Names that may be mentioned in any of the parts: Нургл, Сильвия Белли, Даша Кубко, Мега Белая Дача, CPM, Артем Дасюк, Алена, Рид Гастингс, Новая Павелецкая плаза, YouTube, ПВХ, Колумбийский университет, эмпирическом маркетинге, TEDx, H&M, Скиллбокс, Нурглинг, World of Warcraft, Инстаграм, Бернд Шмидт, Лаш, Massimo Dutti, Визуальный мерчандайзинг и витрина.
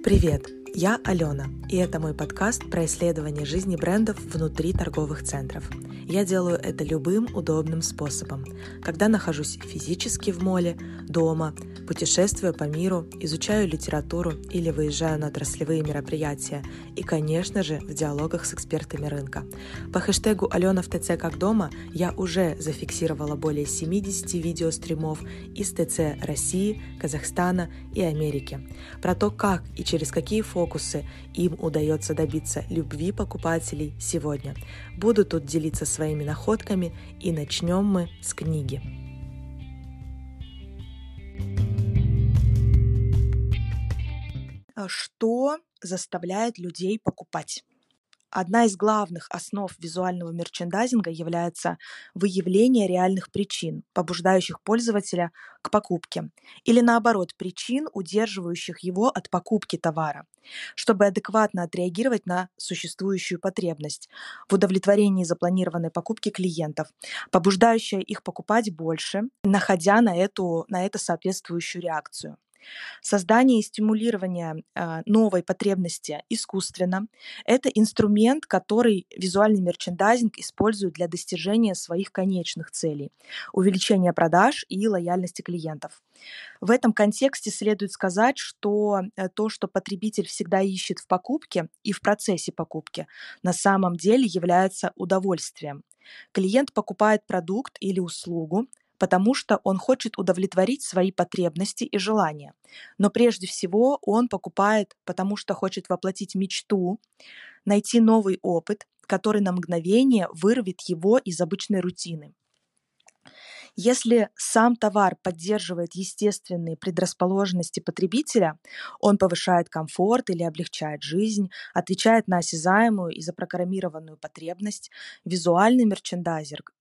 Привет, я Алена, и это мой подкаст про исследование жизни брендов внутри торговых центров. Я делаю это любым удобным способом, когда нахожусь физически в моле, дома, путешествую по миру, изучаю литературу или выезжаю на отраслевые мероприятия и, конечно же, в диалогах с экспертами рынка. По хэштегу «Алена в ТЦ как дома» я уже зафиксировала более 70 видеостримов из ТЦ России, Казахстана и Америки. Про то, как и через какие фокусы им удается добиться любви покупателей сегодня. Буду тут делиться своими находками, и начнем мы с книги. Что заставляет людей покупать? Одна из главных основ визуального мерчендайзинга является выявление реальных причин, побуждающих пользователя к покупке, или наоборот, причин, удерживающих его от покупки товара, чтобы адекватно отреагировать на существующую потребность в удовлетворении запланированной покупки клиентов, побуждающая их покупать больше, находя на это соответствующую реакцию. Создание и стимулирование новой потребности искусственно – это инструмент, который визуальный мерчендайзинг использует для достижения своих конечных целей – увеличения продаж и лояльности клиентов. В этом контексте следует сказать, что то, что потребитель всегда ищет в покупке и в процессе покупки, на самом деле является удовольствием. Клиент покупает продукт или услугу, потому что он хочет удовлетворить свои потребности и желания. Но прежде всего он покупает, потому что хочет воплотить мечту, найти новый опыт, который на мгновение вырвет его из обычной рутины. Если сам товар поддерживает естественные предрасположенности потребителя, он повышает комфорт или облегчает жизнь, отвечает на осязаемую и запрограммированную потребность, визуальный мерчендайзинг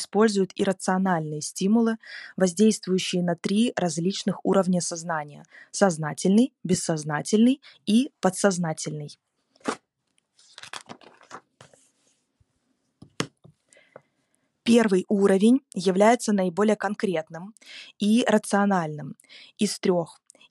использует иррациональные стимулы, воздействующие на 3 различных уровня сознания – сознательный, бессознательный и подсознательный. Первый уровень является наиболее конкретным и рациональным из 3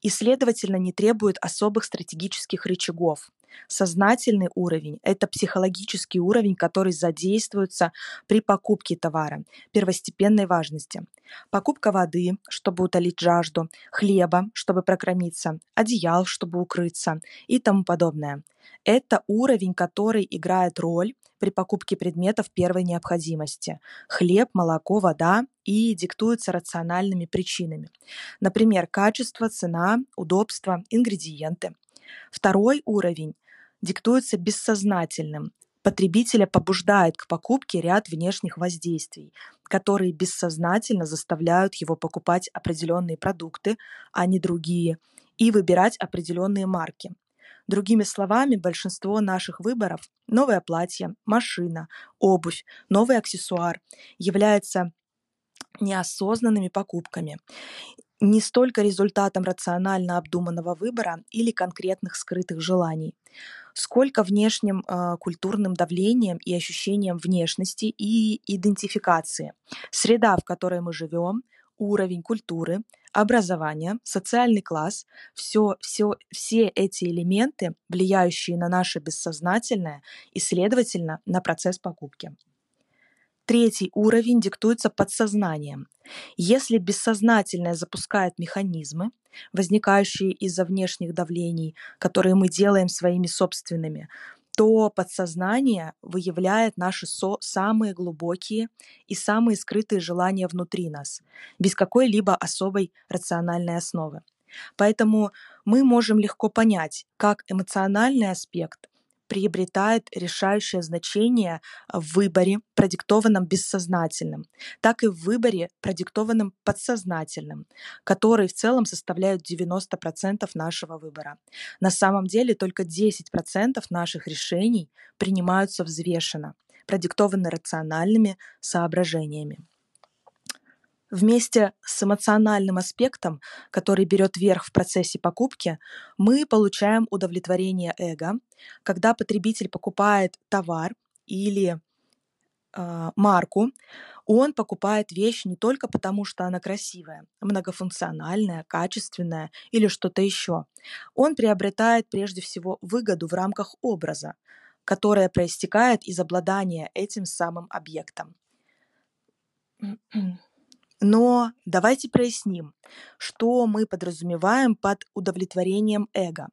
и, следовательно, не требует особых стратегических рычагов. Сознательный уровень – это психологический уровень, который задействуется при покупке товара первостепенной важности. Покупка воды, чтобы утолить жажду, хлеба, чтобы прокормиться, одеял, чтобы укрыться и тому подобное. Это уровень, который играет роль при покупке предметов первой необходимости – хлеб, молоко, вода – и диктуются рациональными причинами. Например, качество, цена, удобство, ингредиенты. Второй уровень диктуется бессознательным. Потребителя побуждает к покупке ряд внешних воздействий, которые бессознательно заставляют его покупать определенные продукты, а не другие, и выбирать определенные марки. Другими словами, большинство наших выборов – новое платье, машина, обувь, новый аксессуар – является неосознанными покупками, не столько результатом рационально обдуманного выбора или конкретных скрытых желаний, сколько внешним культурным давлением и ощущением внешности и идентификации. Среда, в которой мы живем, уровень культуры, образование, социальный класс – все эти элементы, влияющие на наше бессознательное и, следовательно, на процесс покупки. Третий уровень диктуется подсознанием. Если бессознательное запускает механизмы, возникающие из-за внешних давлений, которые мы делаем своими собственными, то подсознание выявляет наши самые глубокие и самые скрытые желания внутри нас, без какой-либо особой рациональной основы. Поэтому мы можем легко понять, как эмоциональный аспект приобретает решающее значение в выборе, продиктованном бессознательным, так и в выборе, продиктованном подсознательным, который в целом составляет 90% нашего выбора. На самом деле только 10% наших решений принимаются взвешенно, продиктованы рациональными соображениями. Вместе с эмоциональным аспектом, который берет верх в процессе покупки, мы получаем удовлетворение эго, когда потребитель покупает товар или марку, Он покупает вещь не только потому, что она красивая, многофункциональная, качественная или что-то еще. Он приобретает прежде всего выгоду в рамках образа, которая проистекает из обладания этим самым объектом. Но давайте проясним, что мы подразумеваем под удовлетворением эго.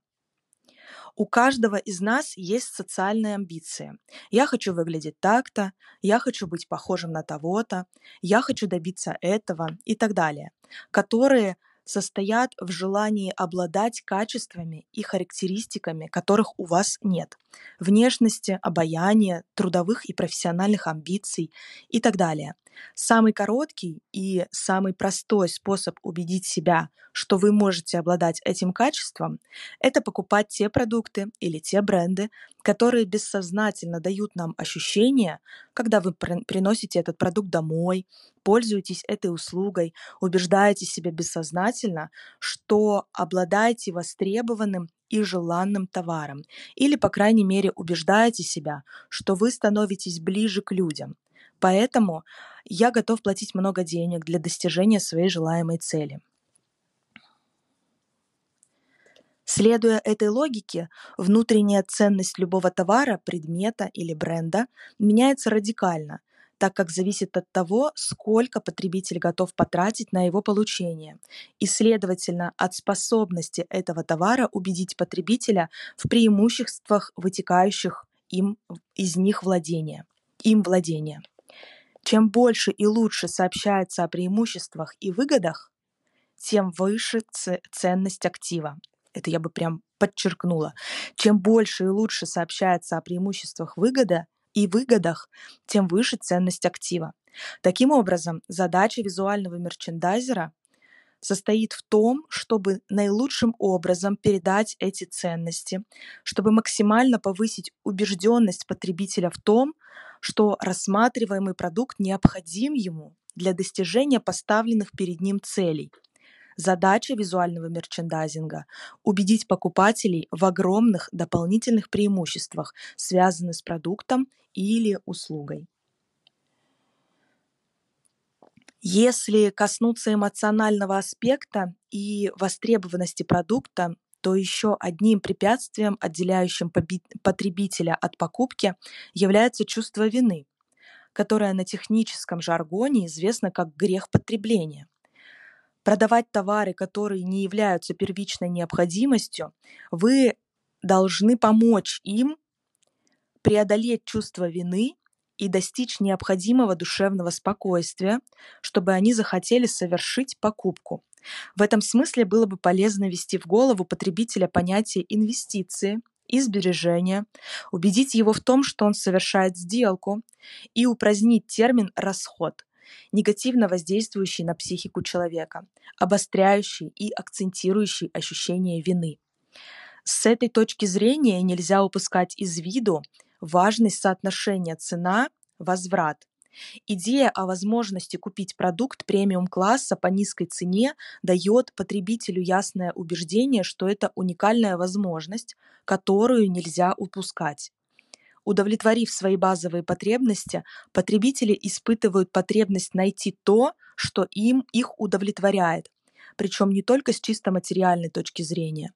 У каждого из нас есть социальные амбиции. Я хочу выглядеть так-то, я хочу быть похожим на того-то, я хочу добиться этого и так далее, которые состоят в желании обладать качествами и характеристиками, которых у вас нет. Внешности, обаяния, трудовых и профессиональных амбиций и так далее. Самый короткий и самый простой способ убедить себя, что вы можете обладать этим качеством, это покупать те продукты или те бренды, которые бессознательно дают нам ощущение, когда вы приносите этот продукт домой, пользуетесь этой услугой, убеждаете себя бессознательно, что обладаете востребованным и желанным товаром, или, по крайней мере, убеждаете себя, что вы становитесь ближе к людям. Поэтому я готов платить много денег для достижения своей желаемой цели. Следуя этой логике, внутренняя ценность любого товара, предмета или бренда меняется радикально, так как зависит от того, сколько потребитель готов потратить на его получение, и, следовательно, от способности этого товара убедить потребителя в преимуществах, вытекающих им владения. Чем больше и лучше сообщается о преимуществах и выгодах, тем выше ценность актива. Это я бы прям подчеркнула. Чем больше и лучше сообщается о преимуществах и выгодах, тем выше ценность актива. Таким образом, задача визуального мерчендайзера состоит в том, чтобы наилучшим образом передать эти ценности, чтобы максимально повысить убежденность потребителя в том, что рассматриваемый продукт необходим ему для достижения поставленных перед ним целей. Задача визуального мерчендайзинга – убедить покупателей в огромных дополнительных преимуществах, связанных с продуктом или услугой. Если коснуться эмоционального аспекта и востребованности продукта, то еще одним препятствием, отделяющим потребителя от покупки, является чувство вины, которое на техническом жаргоне известно как грех потребления. Продавать товары, которые не являются первичной необходимостью, вы должны помочь им преодолеть чувство вины и достичь необходимого душевного спокойствия, чтобы они захотели совершить покупку. В этом смысле было бы полезно ввести в голову потребителя понятие инвестиции и сбережения, убедить его в том, что он совершает сделку, и упразднить термин «расход», негативно воздействующий на психику человека, обостряющий и акцентирующий ощущение вины. С этой точки зрения нельзя упускать из виду важность соотношения цена-возврат. Идея о возможности купить продукт премиум-класса по низкой цене дает потребителю ясное убеждение, что это уникальная возможность, которую нельзя упускать. Удовлетворив свои базовые потребности, потребители испытывают потребность найти то, что их удовлетворяет, причем не только с чисто материальной точки зрения.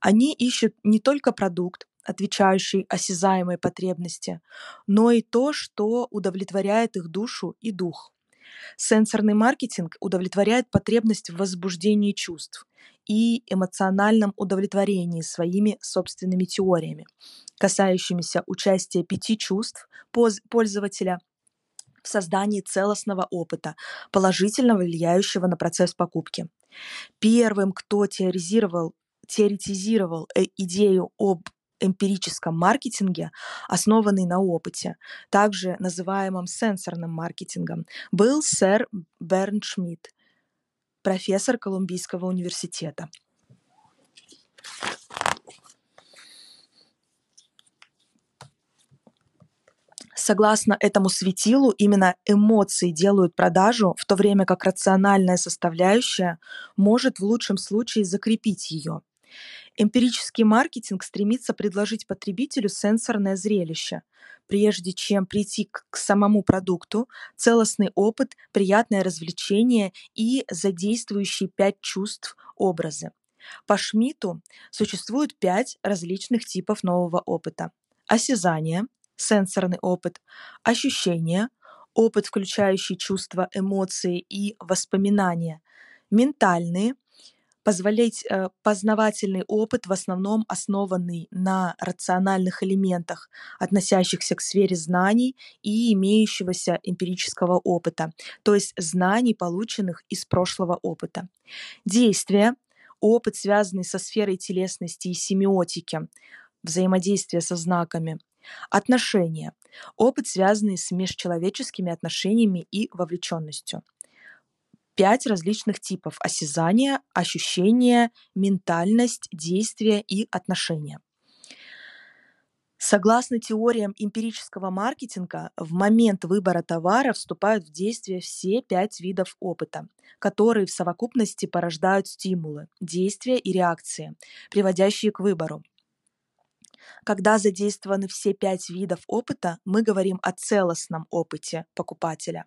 Они ищут не только продукт, отвечающий осязаемой потребности, но и то, что удовлетворяет их душу и дух. Сенсорный маркетинг удовлетворяет потребность в возбуждении чувств и эмоциональном удовлетворении своими собственными теориями, касающимися участия 5 чувств пользователя в создании целостного опыта, положительно влияющего на процесс покупки. Первым, кто теоретизировал идею об эмпирическом маркетинге, основанный на опыте, также называемом сенсорным маркетингом, был сэр Бернд Шмидт, профессор Колумбийского университета. Согласно этому светилу, именно эмоции делают продажу, в то время как рациональная составляющая может в лучшем случае закрепить ее. Эмпирический маркетинг стремится предложить потребителю сенсорное зрелище. Прежде чем прийти к самому продукту, целостный опыт, приятное развлечение и задействующие 5 чувств образы. По Шмидту существует 5 различных типов нового опыта. Осязание, сенсорный опыт, ощущение, опыт, включающий чувства, эмоции и воспоминания, ментальные, позволять познавательный опыт, в основном основанный на рациональных элементах, относящихся к сфере знаний и имеющегося эмпирического опыта, то есть знаний, полученных из прошлого опыта. Действие, опыт, связанный со сферой телесности и семиотики, взаимодействие со знаками. Отношения, опыт, связанный с межчеловеческими отношениями и вовлеченностью. 5 различных типов – осязание, ощущение, ментальность, действие и отношения. Согласно теориям эмпирического маркетинга, в момент выбора товара вступают в действие все 5 видов опыта, которые в совокупности порождают стимулы, действия и реакции, приводящие к выбору. Когда задействованы все 5 видов опыта, мы говорим о целостном опыте покупателя.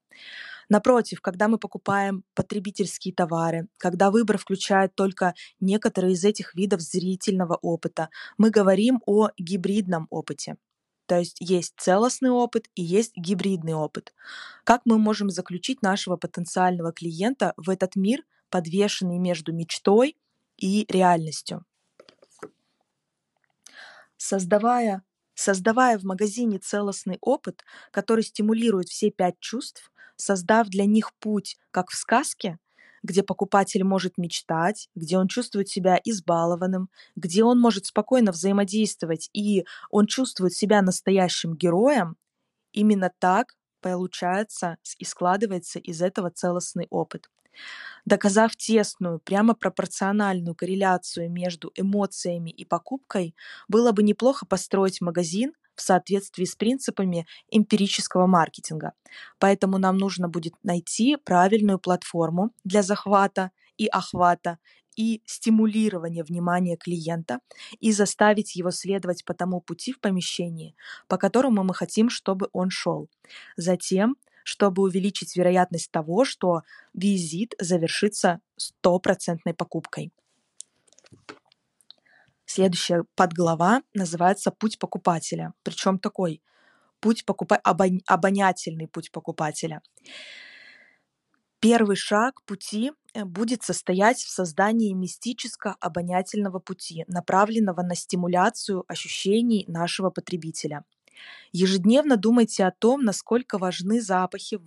Напротив, когда мы покупаем потребительские товары, когда выбор включает только некоторые из этих видов зрительного опыта, мы говорим о гибридном опыте. То есть целостный опыт и есть гибридный опыт. Как мы можем заключить нашего потенциального клиента в этот мир, подвешенный между мечтой и реальностью? Создавая в магазине целостный опыт, который стимулирует все 5 чувств, создав для них путь, как в сказке, где покупатель может мечтать, где он чувствует себя избалованным, где он может спокойно взаимодействовать, и он чувствует себя настоящим героем, именно так получается и складывается из этого целостный опыт. Доказав тесную, прямо пропорциональную корреляцию между эмоциями и покупкой, было бы неплохо построить магазин в соответствии с принципами эмпирического маркетинга. Поэтому нам нужно будет найти правильную платформу для захвата и охвата и стимулирования внимания клиента и заставить его следовать по тому пути в помещении, по которому мы хотим, чтобы он шел. Затем, чтобы увеличить вероятность того, что визит завершится 100% покупкой. Следующая подглава называется «Путь покупателя». Причем такой путь обонятельный путь покупателя. Первый шаг пути будет состоять в создании мистическо-обонятельного пути, направленного на стимуляцию ощущений нашего потребителя. Ежедневно думайте о том, насколько важны запахи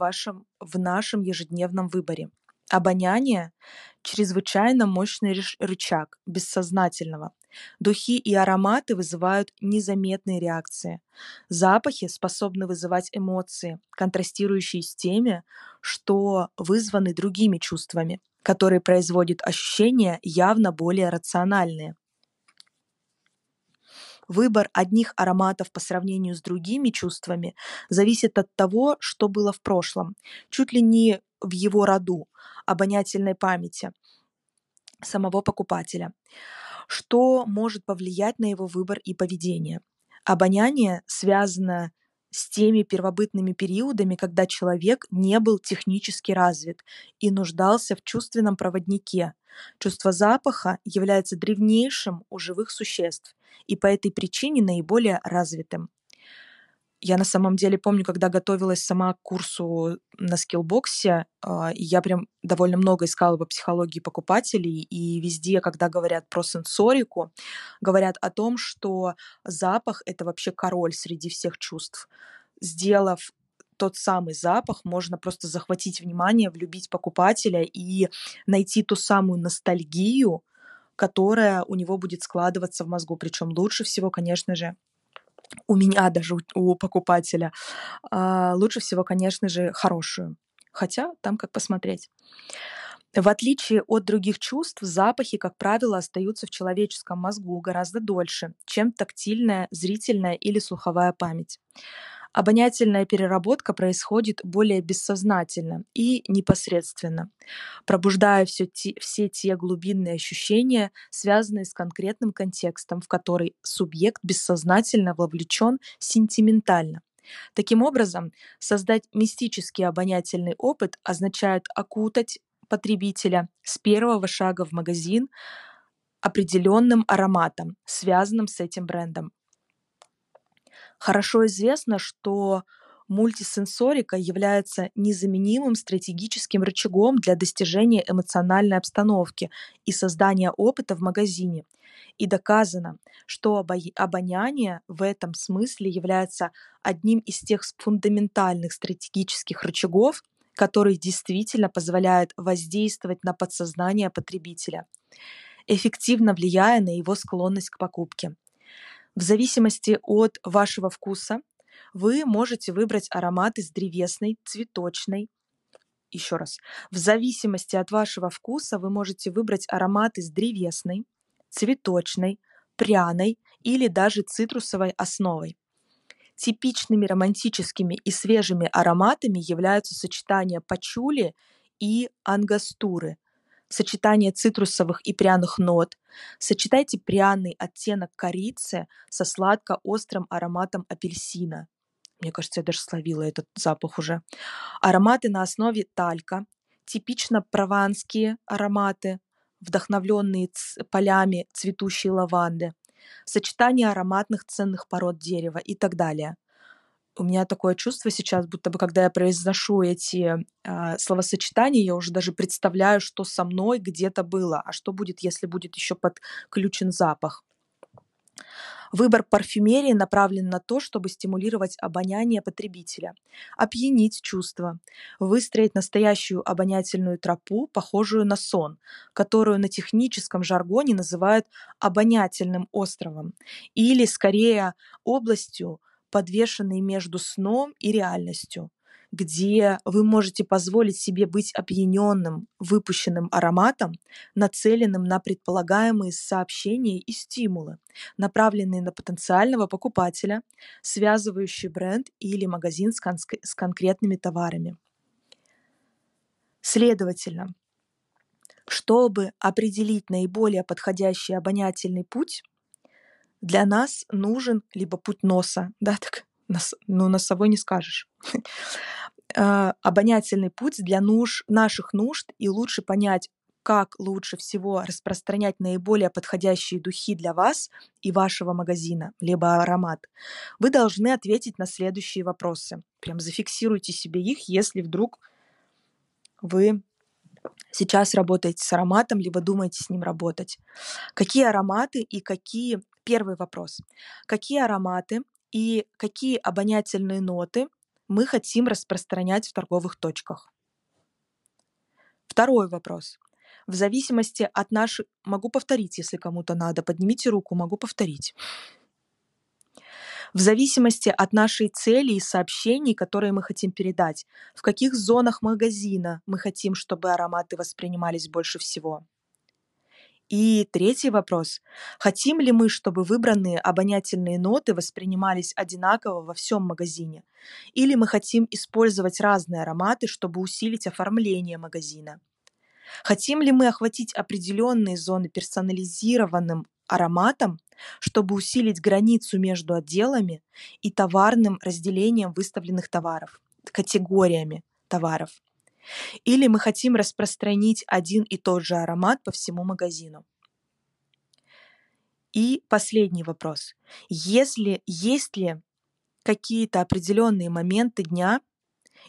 в нашем ежедневном выборе. Обоняние – чрезвычайно мощный рычаг бессознательного. Духи и ароматы вызывают незаметные реакции. Запахи способны вызывать эмоции, контрастирующие с теми, что вызваны другими чувствами, которые производят ощущения явно более рациональные. Выбор одних ароматов по сравнению с другими чувствами зависит от того, что было в прошлом, чуть ли не в его роду, обонятельной памяти самого покупателя, что может повлиять на его выбор и поведение. Обоняние связано с теми первобытными периодами, когда человек не был технически развит и нуждался в чувственном проводнике. Чувство запаха является древнейшим у живых существ и по этой причине наиболее развитым. Я на самом деле помню, когда готовилась сама к курсу на скиллбоксе, я прям довольно много искала по психологии покупателей, и везде, когда говорят про сенсорику, говорят о том, что запах — это вообще король среди всех чувств. Сделав тот самый запах, можно просто захватить внимание, влюбить покупателя и найти ту самую ностальгию, которая у него будет складываться в мозгу. Причем лучше всего, конечно же, у меня, даже у покупателя, лучше всего, конечно же, хорошую. Хотя там как посмотреть. В отличие от других чувств, запахи, как правило, остаются в человеческом мозгу гораздо дольше, чем тактильная, зрительная или слуховая память. Обонятельная переработка происходит более бессознательно и непосредственно, пробуждая все те глубинные ощущения, связанные с конкретным контекстом, в который субъект бессознательно вовлечен сентиментально. Таким образом, создать мистический обонятельный опыт означает окутать потребителя с первого шага в магазин определенным ароматом, связанным с этим брендом. Хорошо известно, что мультисенсорика является незаменимым стратегическим рычагом для достижения эмоциональной обстановки и создания опыта в магазине. И доказано, что обоняние в этом смысле является одним из тех фундаментальных стратегических рычагов, который действительно позволяет воздействовать на подсознание потребителя, эффективно влияя на его склонность к покупке. В зависимости от вашего вкуса вы можете выбрать аромат из древесной, цветочной. Еще раз. В зависимости от вашего вкуса вы можете выбрать аромат из древесной, цветочной, пряной или даже цитрусовой основой. Типичными романтическими и свежими ароматами являются сочетания пачули и ангостуры, сочетание цитрусовых и пряных нот. Сочетайте пряный оттенок корицы со сладко-острым ароматом апельсина. Мне кажется, я даже словила этот запах уже. Ароматы на основе талька, типично прованские ароматы, вдохновленные полями цветущей лаванды, сочетание ароматных ценных пород дерева и так далее. У меня такое чувство сейчас, будто бы, когда я произношу эти словосочетания, я уже даже представляю, что со мной где-то было, а что будет, если будет еще подключен запах. Выбор парфюмерии направлен на то, чтобы стимулировать обоняние потребителя, опьянить чувства, выстроить настоящую обонятельную тропу, похожую на сон, которую на техническом жаргоне называют обонятельным островом, или, скорее, областью, подвешенной между сном и реальностью, где вы можете позволить себе быть опьяненным, выпущенным ароматом, нацеленным на предполагаемые сообщения и стимулы, направленные на потенциального покупателя, связывающий бренд или магазин с конкретными товарами. Следовательно, чтобы определить наиболее подходящий обонятельный путь, для нас нужен либо путь носа, да, так, носовой не скажешь, обонятельный путь для наших нужд, и лучше понять, как лучше всего распространять наиболее подходящие духи для вас и вашего магазина, либо аромат, вы должны ответить на следующие вопросы. Прям зафиксируйте себе их, если вдруг вы сейчас работаете с ароматом, либо думаете с ним работать. Какие ароматы и какие... Первый вопрос. Какие ароматы и какие обонятельные ноты мы хотим распространять в торговых точках? Второй вопрос. В зависимости от наших... Могу повторить, если кому-то надо. Поднимите руку, могу повторить. В зависимости от нашей цели и сообщений, которые мы хотим передать, в каких зонах магазина мы хотим, чтобы ароматы воспринимались больше всего? И третий вопрос. Хотим ли мы, чтобы выбранные обонятельные ноты воспринимались одинаково во всем магазине? Или мы хотим использовать разные ароматы, чтобы усилить оформление магазина? Хотим ли мы охватить определенные зоны персонализированным ароматом, чтобы усилить границу между отделами и товарным разделением выставленных товаров, категориями товаров? Или мы хотим распространить один и тот же аромат по всему магазину? И последний вопрос. Есть ли какие-то определенные моменты дня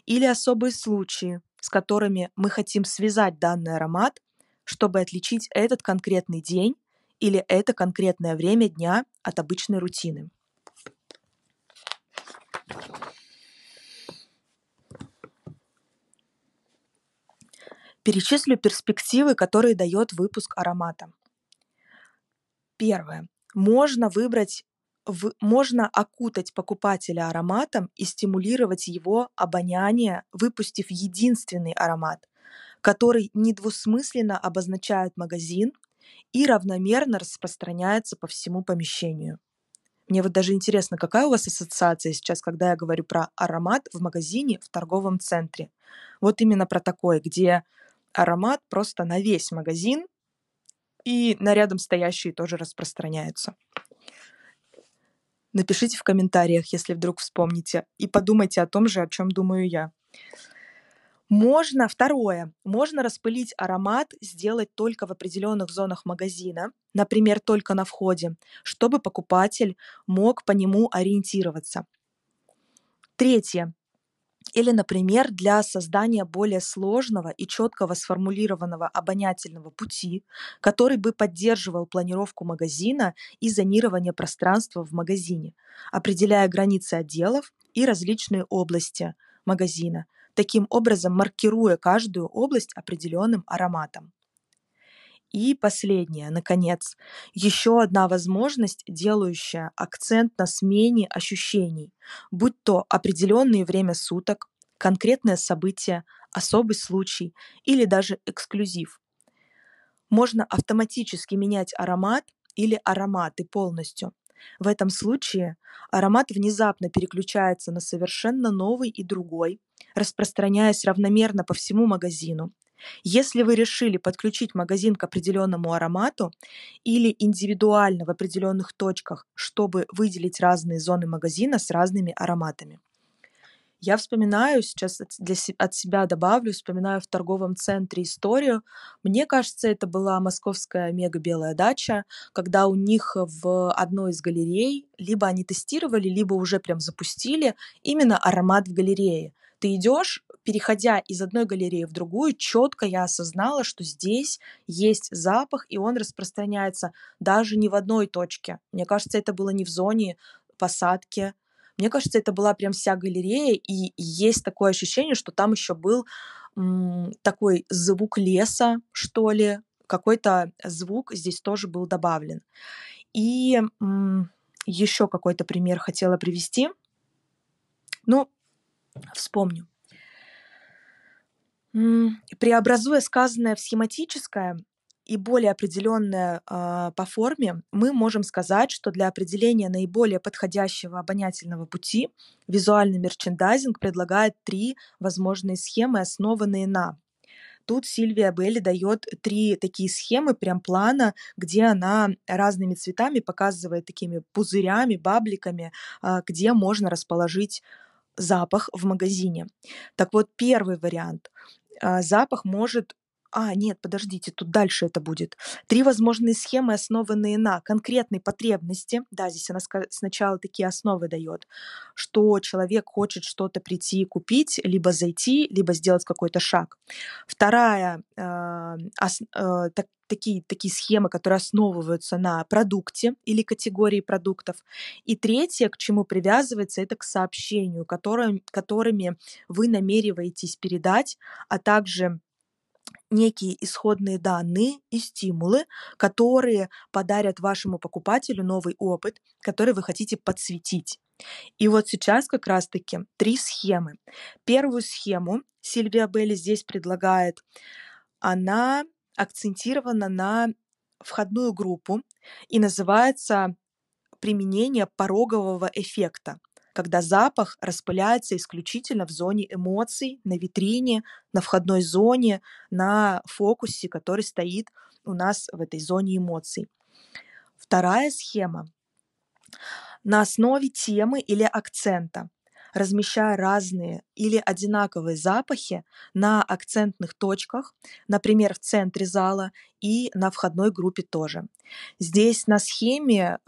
или особые случаи, с которыми мы хотим связать данный аромат, чтобы отличить этот конкретный день или это конкретное время дня от обычной рутины? Перечислю перспективы, которые дает выпуск аромата. Первое. Можно окутать покупателя ароматом и стимулировать его обоняние, выпустив единственный аромат, который недвусмысленно обозначает магазин и равномерно распространяется по всему помещению. Мне вот даже интересно, какая у вас ассоциация сейчас, когда я говорю про аромат в магазине в торговом центре? Вот именно про такой, где аромат просто на весь магазин и на рядом стоящие тоже распространяются. Напишите в комментариях, если вдруг вспомните, и подумайте о том же, о чем думаю я. Можно распылить аромат, сделать только в определенных зонах магазина, например, только на входе, чтобы покупатель мог по нему ориентироваться. Третье. Или, например, для создания более сложного и четкого сформулированного обонятельного пути, который бы поддерживал планировку магазина и зонирование пространства в магазине, определяя границы отделов и различные области магазина, таким образом маркируя каждую область определенным ароматом. И последнее, наконец, еще одна возможность, делающая акцент на смене ощущений, будь то определенное время суток, конкретное событие, особый случай или даже эксклюзив. Можно автоматически менять аромат или ароматы полностью. В этом случае аромат внезапно переключается на совершенно новый и другой, распространяясь равномерно по всему магазину. Если вы решили подключить магазин к определенному аромату или индивидуально в определенных точках, чтобы выделить разные зоны магазина с разными ароматами. Я вспоминаю, сейчас от себя добавлю, вспоминаю в торговом центре историю. Мне кажется, это была московская Мега Белая Дача, когда у них в одной из галерей либо они тестировали, либо уже прям запустили именно аромат в галерее. Ты идешь, переходя из одной галереи в другую, четко я осознала, что здесь есть запах, и он распространяется даже не в одной точке. Мне кажется, это было не в зоне посадки. Мне кажется, это была прям вся галерея, и есть такое ощущение, что там еще был такой звук леса, что ли, какой-то звук здесь тоже был добавлен. И еще какой-то пример хотела привести. Ну, вспомню. Преобразуя сказанное в схематическое и более определенное по форме, мы можем сказать, что для определения наиболее подходящего обонятельного пути визуальный мерчендайзинг предлагает 3 возможные схемы, основанные на. Тут Сильвия Белли дает 3 такие схемы прям плана, где она разными цветами показывает такими пузырями, бабликами, где можно расположить запах в магазине. Так вот, первый вариант. Запах может... Нет, подождите, тут дальше это будет. 3 возможные схемы, основанные на конкретной потребности. Да, здесь она сначала такие основы дает, что человек хочет что-то прийти и купить, либо зайти, либо сделать какой-то шаг. Вторая, такие схемы, которые основываются на продукте или категории продуктов. И третье, к чему привязывается, это к сообщению, которыми вы намереваетесь передать, а также некие исходные данные и стимулы, которые подарят вашему покупателю новый опыт, который вы хотите подсветить. И вот сейчас как раз-таки 3 схемы. Первую схему Сильвия Белли здесь предлагает. Она акцентирована на входную группу и называется «Применение порогового эффекта», когда запах распыляется исключительно в зоне эмоций, на витрине, на входной зоне, на фокусе, который стоит у нас в этой зоне эмоций. Вторая схема. На основе темы или акцента, размещая разные или одинаковые запахи на акцентных точках, например, в центре зала и на входной группе тоже. Здесь на схеме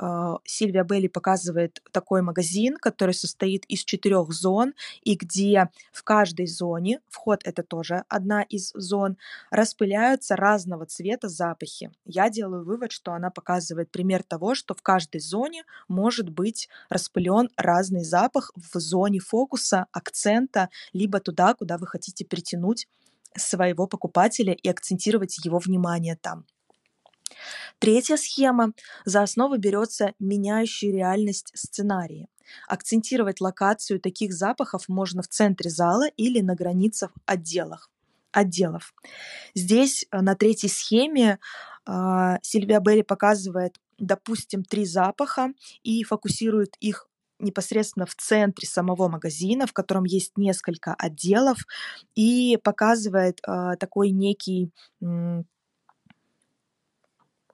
Сильвия Белли показывает такой магазин, который состоит из 4 зон, и где в каждой зоне, вход — это тоже одна из зон, распыляются разного цвета запахи. Я делаю вывод, что она показывает пример того, что в каждой зоне может быть распылен разный запах в зоне фокуса, акцента, либо туда, куда вы хотите притянуть своего покупателя и акцентировать его внимание там. Третья схема. За основу берется меняющий реальность сценарии. Акцентировать локацию таких запахов можно в центре зала или на границах отделов. Здесь на третьей схеме Сильвия Белли показывает допустим, 3 запаха и фокусирует их непосредственно в центре самого магазина, в котором есть несколько отделов, и показывает такой некий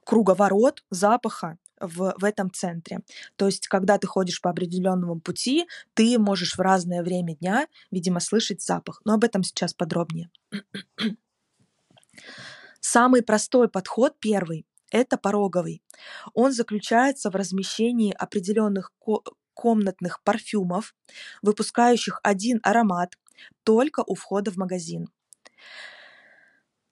круговорот запаха в этом центре. То есть, когда ты ходишь по определенному пути, ты можешь в разное время дня, видимо, слышать запах. Но об этом сейчас подробнее. Самый простой подход, первый, это пороговый. Он заключается в размещении определенных комнатных парфюмов, выпускающих один аромат только у входа в магазин.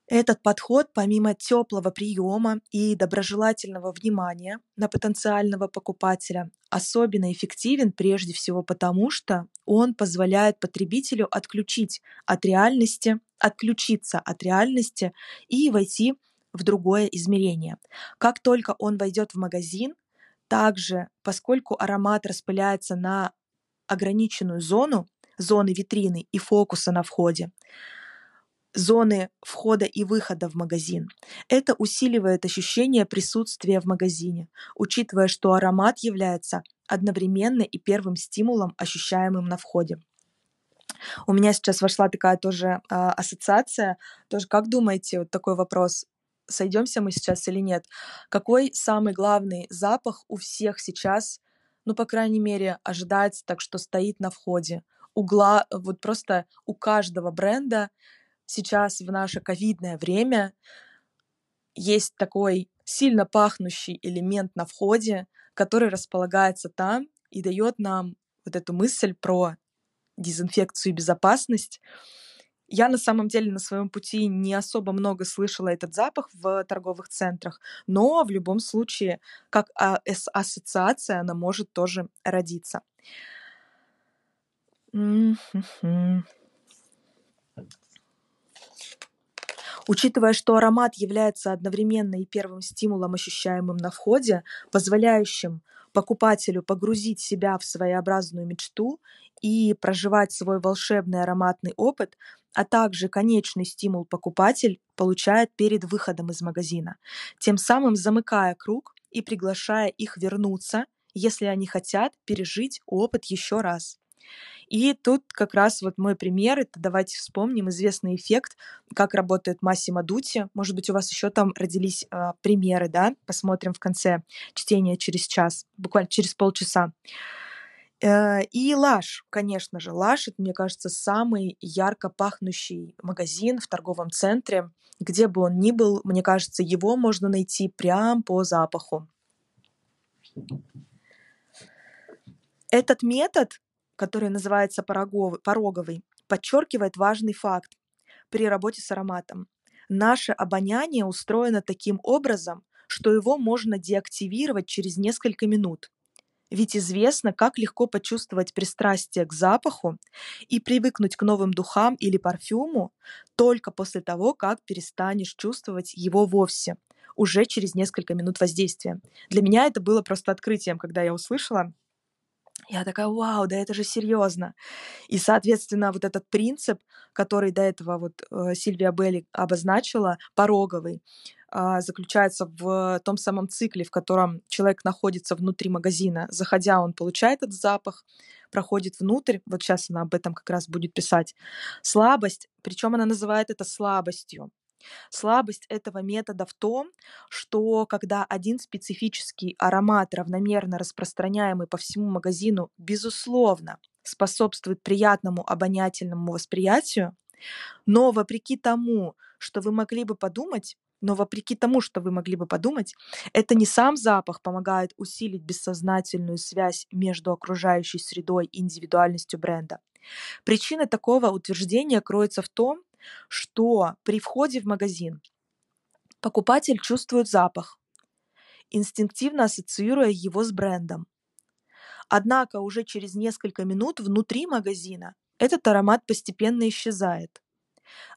Этот подход, помимо теплого приема и доброжелательного внимания на потенциального покупателя, особенно эффективен прежде всего потому, что он позволяет потребителю отключиться от реальности и войти в другое измерение. Как только он войдет в магазин, также, поскольку аромат распыляется на ограниченную зону, зоны витрины и фокуса на входе, зоны входа и выхода в магазин. Это усиливает ощущение присутствия в магазине, учитывая, что аромат является одновременно и первым стимулом, ощущаемым на входе. У меня сейчас вошла такая тоже ассоциация. Тоже, как думаете, вот такой вопрос, сойдемся мы сейчас или нет? Какой самый главный запах у всех сейчас, ну, по крайней мере, ожидается, так что стоит на входе? Вот просто у каждого бренда сейчас в наше ковидное время есть такой сильно пахнущий элемент на входе, который располагается там и дает нам вот эту мысль про дезинфекцию и безопасность. Я на самом деле на своем пути не особо много слышала этот запах в торговых центрах, но в любом случае как ассоциация она может тоже родиться. Учитывая, что аромат является одновременно и первым стимулом, ощущаемым на входе, позволяющим покупателю погрузить себя в своеобразную мечту и проживать свой волшебный ароматный опыт, а также конечный стимул покупатель получает перед выходом из магазина, тем самым замыкая круг и приглашая их вернуться, если они хотят пережить опыт еще раз. И тут как раз вот мой пример, это давайте вспомним известный эффект, как работает Massimo Dutti. Может быть, у вас еще там родились примеры, да? Посмотрим в конце чтения через час, буквально через полчаса. И Лаш, конечно же. Лаш, это, мне кажется, самый ярко пахнущий магазин в торговом центре. Где бы он ни был, мне кажется, его можно найти прям по запаху. Этот метод, который называется пороговый, подчеркивает важный факт при работе с ароматом. Наше обоняние устроено таким образом, что его можно деактивировать через несколько минут. Ведь известно, как легко почувствовать пристрастие к запаху и привыкнуть к новым духам или парфюму только после того, как перестанешь чувствовать его вовсе, уже через несколько минут воздействия. Для меня это было просто открытием, когда я услышала. Я такая, вау, да это же серьезно. И, соответственно, вот этот принцип, который до этого вот Сильвия Белли обозначила, пороговый, заключается в том самом цикле, в котором человек находится внутри магазина. Заходя, он получает этот запах, проходит внутрь. Вот сейчас она об этом как раз будет писать. Слабость, причем она называет это слабостью. Слабость этого метода в том, что когда один специфический аромат, равномерно распространяемый по всему магазину, безусловно, способствует приятному обонятельному восприятию, но вопреки тому, что вы могли бы подумать, это не сам запах помогает усилить бессознательную связь между окружающей средой и индивидуальностью бренда. Причина такого утверждения кроется в том, что при входе в магазин покупатель чувствует запах, инстинктивно ассоциируя его с брендом. Однако уже через несколько минут внутри магазина этот аромат постепенно исчезает.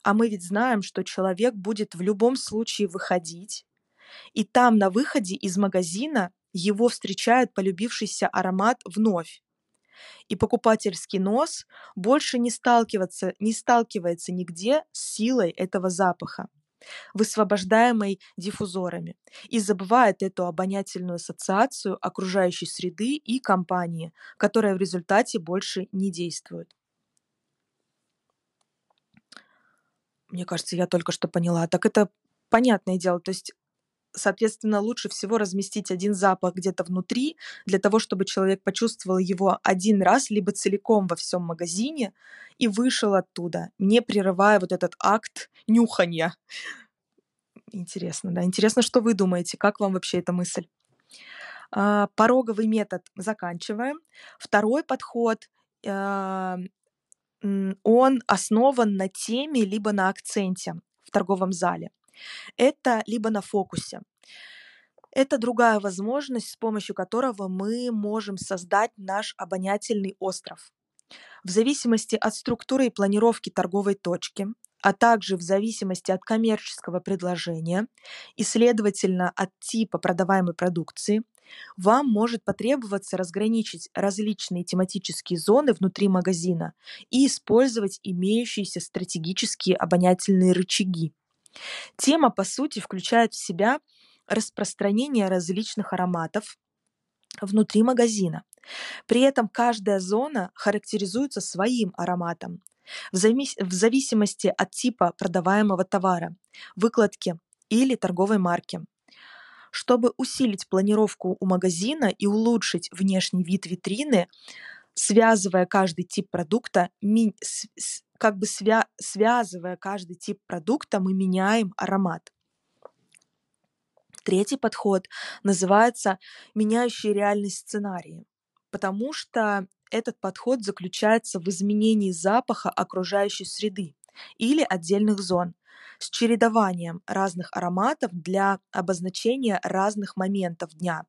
А мы ведь знаем, что человек будет в любом случае выходить, и там на выходе из магазина его встречает полюбившийся аромат вновь. И покупательский нос больше не сталкивается нигде с силой этого запаха. высвобождаемой диффузорами, и забывает эту обонятельную ассоциацию окружающей среды и компании, которая в результате больше не действует. Мне кажется, я только что поняла. Так это понятное дело. То есть, соответственно, лучше всего разместить один запах где-то внутри, для того, чтобы человек почувствовал его один раз, либо целиком во всем магазине, и вышел оттуда, не прерывая вот этот акт нюханья. Интересно, да? Интересно, что вы думаете? Как вам вообще эта мысль? Пороговый метод заканчиваем. Второй подход – он основан на теме либо на акценте в торговом зале. Это либо на фокусе. Это другая возможность, с помощью которого мы можем создать наш обонятельный остров. В зависимости от структуры и планировки торговой точки, а также в зависимости от коммерческого предложения и, следовательно, от типа продаваемой продукции, вам может потребоваться разграничить различные тематические зоны внутри магазина и использовать имеющиеся стратегические обонятельные рычаги. Тема, по сути, включает в себя распространение различных ароматов внутри магазина. При этом каждая зона характеризуется своим ароматом в зависимости от типа продаваемого товара, выкладки или торговой марки. Чтобы усилить планировку у магазина и улучшить внешний вид витрины, связывая каждый тип продукта, мы меняем аромат. Третий подход называется «меняющие реальность сценарии», потому что этот подход заключается в изменении запаха окружающей среды или отдельных зон, с чередованием разных ароматов для обозначения разных моментов дня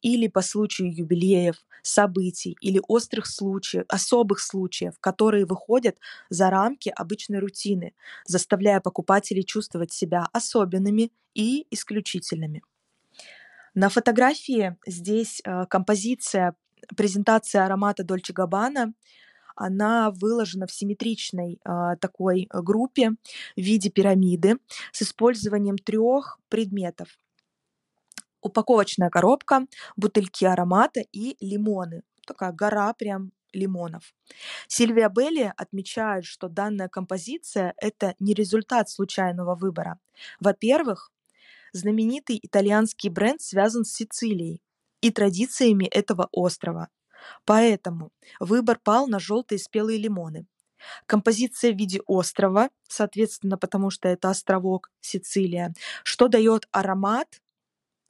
или по случаю юбилеев, событий или особых случаев, которые выходят за рамки обычной рутины, заставляя покупателей чувствовать себя особенными и исключительными. На фотографии здесь презентация аромата Dolce & Gabbana. Она выложена в симметричной такой группе в виде пирамиды с использованием 3 предметов: упаковочная коробка, бутыльки аромата и лимоны. Такая гора прям лимонов. Сильвия Белли отмечает, что данная композиция – это не результат случайного выбора. Во-первых, знаменитый итальянский бренд связан с Сицилией и традициями этого острова. Поэтому выбор пал на желтые спелые лимоны. Композиция в виде острова, соответственно, потому что это островок Сицилия, что дает аромат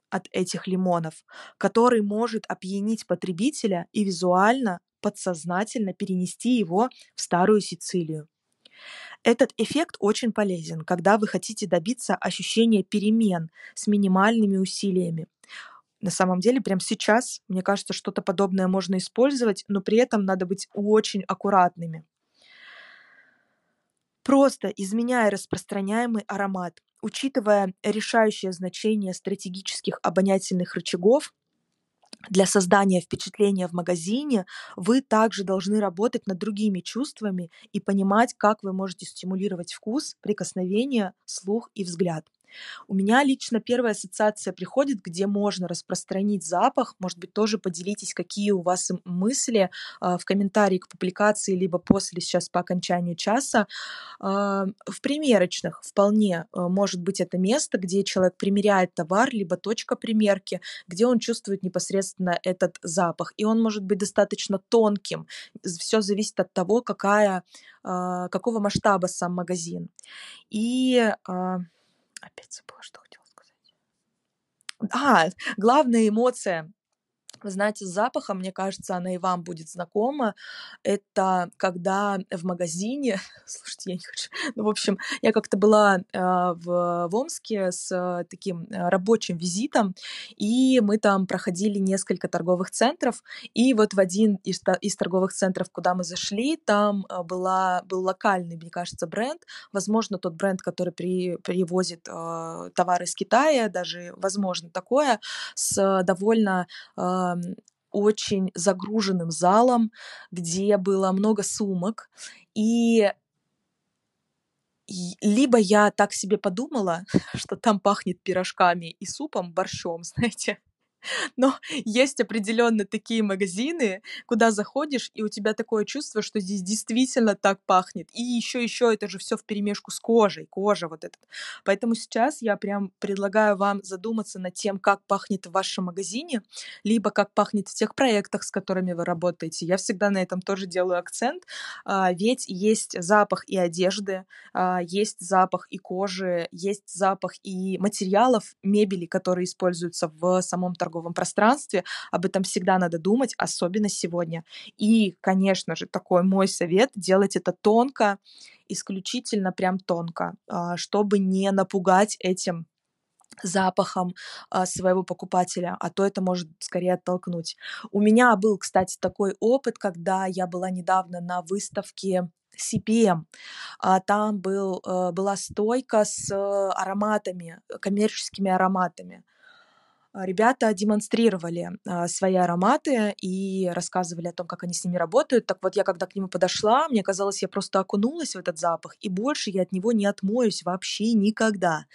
от этих лимонов, который может опьянить потребителя и визуально, подсознательно перенести его в старую Сицилию. Этот эффект очень полезен, когда вы хотите добиться ощущения перемен с минимальными усилиями. На самом деле, прямо сейчас, мне кажется, что-то подобное можно использовать, но при этом надо быть очень аккуратными. Просто изменяя распространяемый аромат, учитывая решающее значение стратегических обонятельных рычагов для создания впечатления в магазине, вы также должны работать над другими чувствами и понимать, как вы можете стимулировать вкус, прикосновение, слух и взгляд. У меня лично первая ассоциация приходит, где можно распространить запах. Может быть, тоже поделитесь, какие у вас мысли в комментарии к публикации, либо после, сейчас по окончанию часа. В примерочных вполне может быть это место, где человек примеряет товар, либо точка примерки, где он чувствует непосредственно этот запах. И он может быть достаточно тонким. Все зависит от того, какого масштаба сам магазин. И... Опять забыла, что хотела сказать. Главная эмоция. Вы знаете, с запахом, мне кажется, она и вам будет знакома. Это когда в магазине... Слушайте, я не хочу... в общем, я как-то была в Омске с таким рабочим визитом, и мы там проходили несколько торговых центров, и вот в один из торговых центров, куда мы зашли, там был локальный, мне кажется, бренд. Возможно, тот бренд, который привозит товары из Китая, даже, возможно, такое, с довольно... очень загруженным залом, где было много сумок, и Либо я так себе подумала, что там пахнет пирожками и супом, борщом, знаете. Но есть определенно такие магазины, куда заходишь, и у тебя такое чувство, что здесь действительно так пахнет. И еще это же все вперемешку с кожей, кожа вот эта. Поэтому сейчас я прям предлагаю вам задуматься над тем, как пахнет в вашем магазине, либо как пахнет в тех проектах, с которыми вы работаете. Я всегда на этом тоже делаю акцент, ведь есть запах и одежды, есть запах и кожи, есть запах и материалов, мебели, которые используются в самом торговом пространстве, об этом всегда надо думать, особенно сегодня. И, конечно же, такой мой совет — делать это тонко, исключительно прям тонко, чтобы не напугать этим запахом своего покупателя, а то это может скорее оттолкнуть. У меня был, кстати, такой опыт, когда я была недавно на выставке CPM. Там была стойка с ароматами, коммерческими ароматами. Ребята демонстрировали свои ароматы и рассказывали о том, как они с ними работают. Так вот, я когда к нему подошла, мне казалось, я просто окунулась в этот запах, и больше я от него не отмоюсь вообще никогда.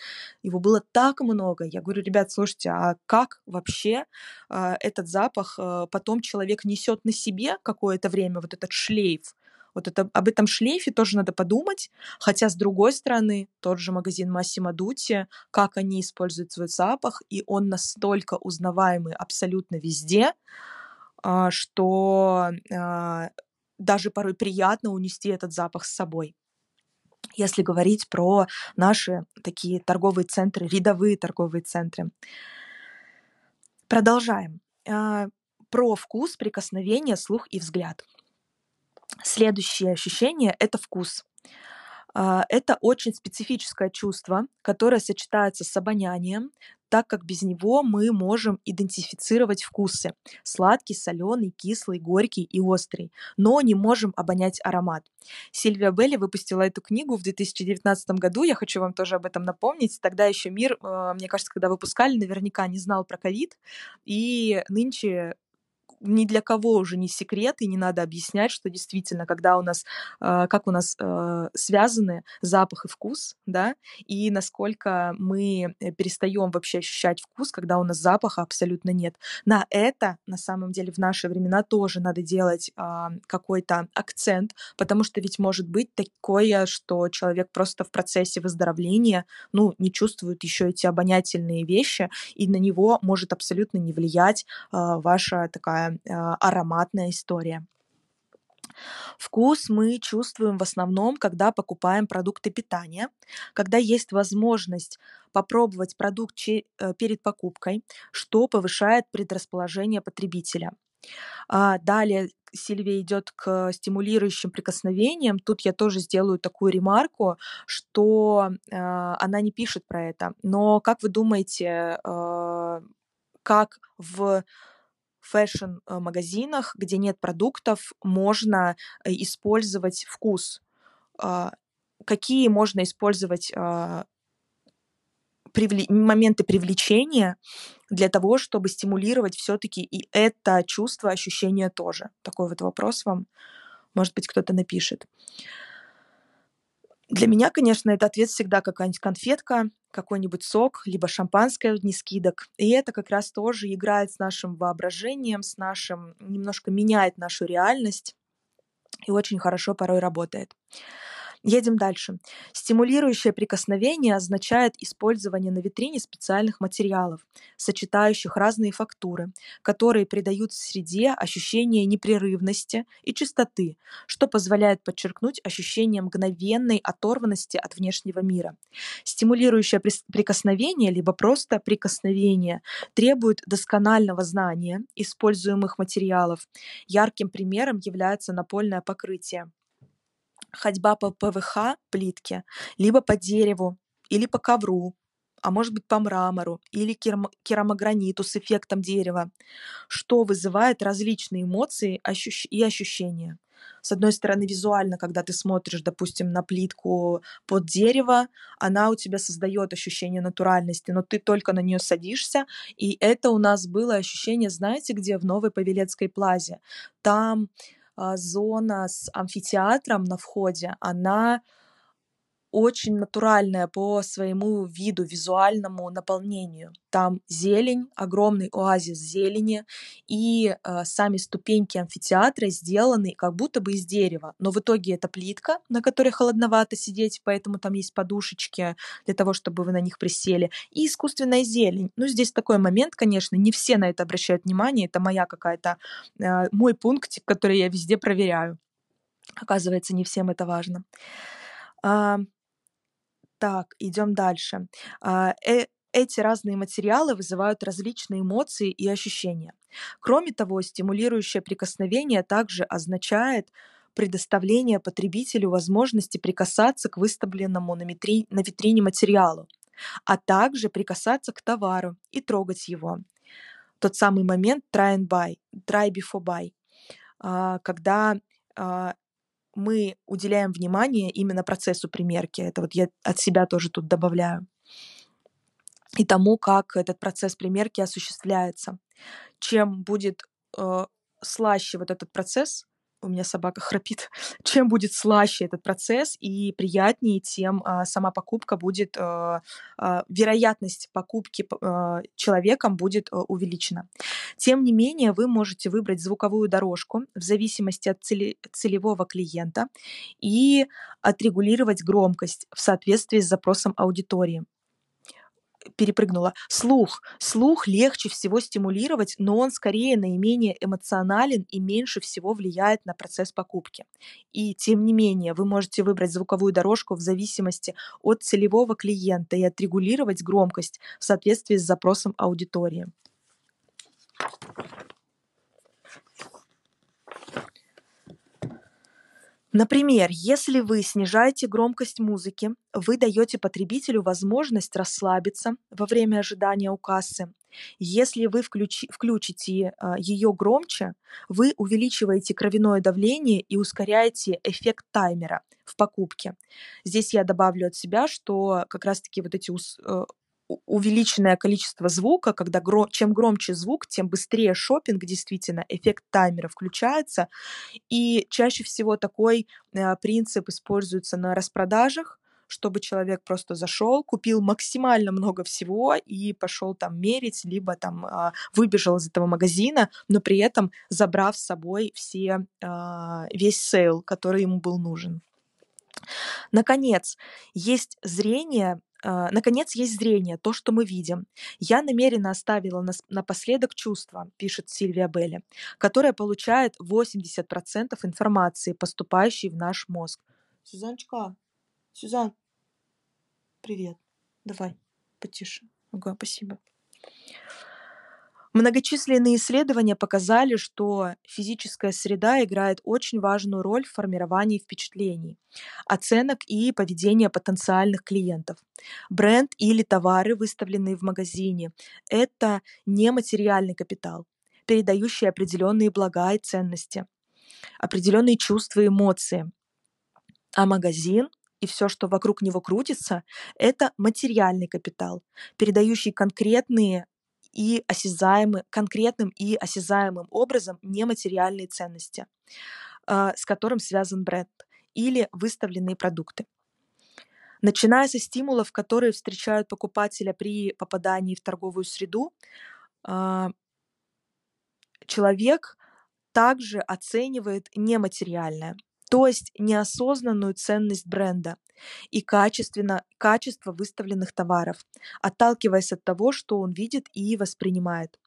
Его было так много. Я говорю, ребят, слушайте, а как вообще этот запах потом человек несет на себе какое-то время, вот этот шлейф? Об этом шлейфе тоже надо подумать, хотя, с другой стороны, тот же магазин Massimo Dutti, как они используют свой запах, и он настолько узнаваемый абсолютно везде, что даже порой приятно унести этот запах с собой. Если говорить про наши такие торговые центры, рядовые торговые центры. Продолжаем. Про вкус, прикосновение, слух и взгляд. Следующее ощущение — это вкус. Это очень специфическое чувство, которое сочетается с обонянием, так как без него мы можем идентифицировать вкусы: сладкий, соленый, кислый, горький и острый, но не можем обонять аромат. Сильвия Белли выпустила эту книгу в 2019 году, я хочу вам тоже об этом напомнить. Тогда еще мир, мне кажется, когда выпускали, наверняка не знал про ковид, и нынче ни для кого уже не секрет, и не надо объяснять, что действительно, когда у нас, как у нас связаны запах и вкус, да, и насколько мы перестаем вообще ощущать вкус, когда у нас запаха абсолютно нет. На это, на самом деле, в наши времена тоже надо делать какой-то акцент, потому что ведь может быть такое, что человек просто в процессе выздоровления, не чувствует еще эти обонятельные вещи, и на него может абсолютно не влиять ваша такая ароматная история. Вкус мы чувствуем в основном, когда покупаем продукты питания, когда есть возможность попробовать продукт перед покупкой, что повышает предрасположение потребителя. Далее Сильвия идет к стимулирующим прикосновениям. Тут я тоже сделаю такую ремарку, что она не пишет про это. Но как вы думаете, как в фэшн-магазинах, где нет продуктов, можно использовать вкус? Какие можно использовать моменты привлечения для того, чтобы стимулировать все-таки и это чувство, ощущение тоже? Такой вот вопрос вам, может быть, кто-то напишет. Для меня, конечно, это ответ всегда какая-нибудь конфетка, какой-нибудь сок, либо шампанское в дни скидок. И это как раз тоже играет с нашим воображением, немножко меняет нашу реальность и очень хорошо порой работает. Едем дальше. Стимулирующее прикосновение означает использование на витрине специальных материалов, сочетающих разные фактуры, которые придают среде ощущение непрерывности и чистоты, что позволяет подчеркнуть ощущение мгновенной оторванности от внешнего мира. Стимулирующее прикосновение, либо просто прикосновение, требует досконального знания используемых материалов. Ярким примером является напольное покрытие, ходьба по ПВХ плитке, либо по дереву, или по ковру, а может быть по мрамору, или керамограниту с эффектом дерева, что вызывает различные эмоции и ощущения. С одной стороны, визуально, когда ты смотришь, допустим, на плитку под дерево, она у тебя создает ощущение натуральности, но ты только на нее садишься, и это у нас было ощущение, знаете, где? В Новой Павелецкой плазе. Там зона с амфитеатром на входе, она очень натуральная по своему виду, визуальному наполнению. Там зелень, огромный оазис зелени, и сами ступеньки амфитеатра сделаны как будто бы из дерева. Но в итоге это плитка, на которой холодновато сидеть, поэтому там есть подушечки для того, чтобы вы на них присели. И искусственная зелень. Ну, здесь такой момент, конечно, не все на это обращают внимание. Это моя какая-то, мой пунктик, который я везде проверяю. Оказывается, не всем это важно. Так, идем дальше. Эти разные материалы вызывают различные эмоции и ощущения. Кроме того, стимулирующее прикосновение также означает предоставление потребителю возможности прикасаться к выставленному на витрине материалу, а также прикасаться к товару и трогать его. Тот самый момент try and buy, try before buy, когда мы уделяем внимание именно процессу примерки. Это вот я от себя тоже тут добавляю. И тому, как этот процесс примерки осуществляется. Чем будет слаще вот этот процесс, у меня собака храпит, чем будет слаще этот процесс и приятнее, тем сама покупка будет, вероятность покупки человеком будет увеличена. Тем не менее, вы можете выбрать звуковую дорожку в зависимости от целевого клиента и отрегулировать громкость в соответствии с запросом аудитории. Перепрыгнула. Слух. Слух легче всего стимулировать, но он скорее наименее эмоционален и меньше всего влияет на процесс покупки. И тем не менее, вы можете выбрать звуковую дорожку в зависимости от целевого клиента и отрегулировать громкость в соответствии с запросом аудитории. Например, если вы снижаете громкость музыки, вы даете потребителю возможность расслабиться во время ожидания у кассы. Если вы включите ее громче, вы увеличиваете кровяное давление и ускоряете эффект таймера в покупке. Здесь я добавлю от себя, что как раз-таки вот эти увеличенное количество звука, когда чем громче звук, тем быстрее шопинг, действительно, эффект таймера включается. И чаще всего такой принцип используется на распродажах, чтобы человек просто зашел, купил максимально много всего и пошел там мерить, либо там выбежал из этого магазина, но при этом забрав с собой весь сейл, который ему был нужен. Наконец, есть зрение, то, что мы видим. «Я намеренно оставила напоследок чувство», — пишет Сильвия Белли, «которое получает 80% информации, поступающей в наш мозг». Сюзаночка, Сюзан, привет. Давай, потише. Ага, спасибо. Многочисленные исследования показали, что физическая среда играет очень важную роль в формировании впечатлений, оценок и поведения потенциальных клиентов. Бренд или товары, выставленные в магазине, – это нематериальный капитал, передающий определенные блага и ценности, определенные чувства и эмоции. А магазин и все, что вокруг него крутится, – это материальный капитал, передающий конкретным и осязаемым образом нематериальные ценности, с которым связан бренд или выставленные продукты. Начиная со стимулов, которые встречают покупателя при попадании в торговую среду, человек также оценивает нематериальное, то есть неосознанную ценность бренда и качество выставленных товаров, отталкиваясь от того, что он видит и воспринимает.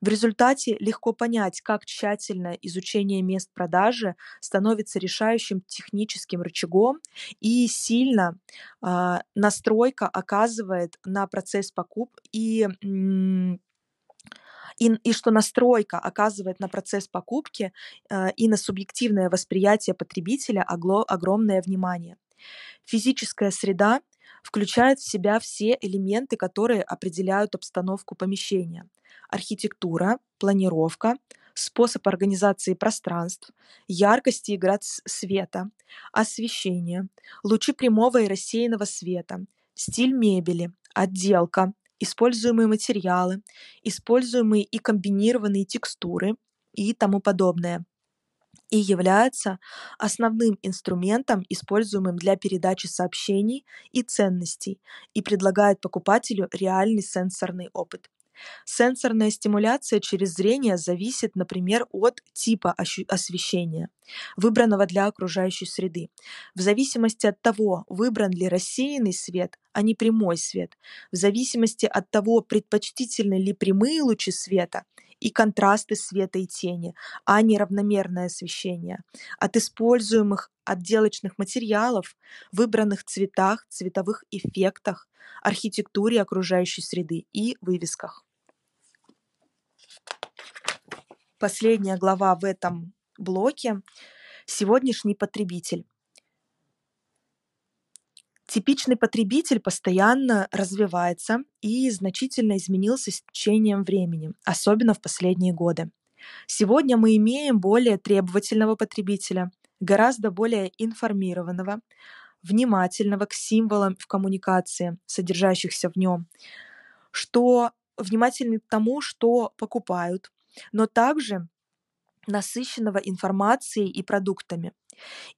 В результате легко понять, как тщательное изучение мест продажи становится решающим техническим рычагом и сильно настройка оказывает на процесс покупки и что настройка оказывает на процесс покупки и на субъективное восприятие потребителя огромное внимание. Физическая среда включает в себя все элементы, которые определяют обстановку помещения: архитектура, планировка, способ организации пространств, яркость и игра света, освещение, лучи прямого и рассеянного света, стиль мебели, отделка, используемые материалы, используемые и комбинированные текстуры и тому подобное. и является основным инструментом, используемым для передачи сообщений и ценностей, и предлагает покупателю реальный сенсорный опыт. Сенсорная стимуляция через зрение зависит, например, от типа освещения, выбранного для окружающей среды. В зависимости от того, выбран ли рассеянный свет, а не прямой свет, в зависимости от того, предпочтительны ли прямые лучи света и контрасты света и тени, а не равномерное освещение, от используемых отделочных материалов, выбранных цветах, цветовых эффектах, архитектуре окружающей среды и вывесках. Последняя глава в этом блоке – сегодняшний потребитель. Типичный потребитель постоянно развивается и значительно изменился с течением времени, особенно в последние годы. Сегодня мы имеем более требовательного потребителя, гораздо более информированного, внимательного к символам в коммуникации, содержащихся в нем, что внимательны к тому, что покупают, но также насыщенного информацией и продуктами.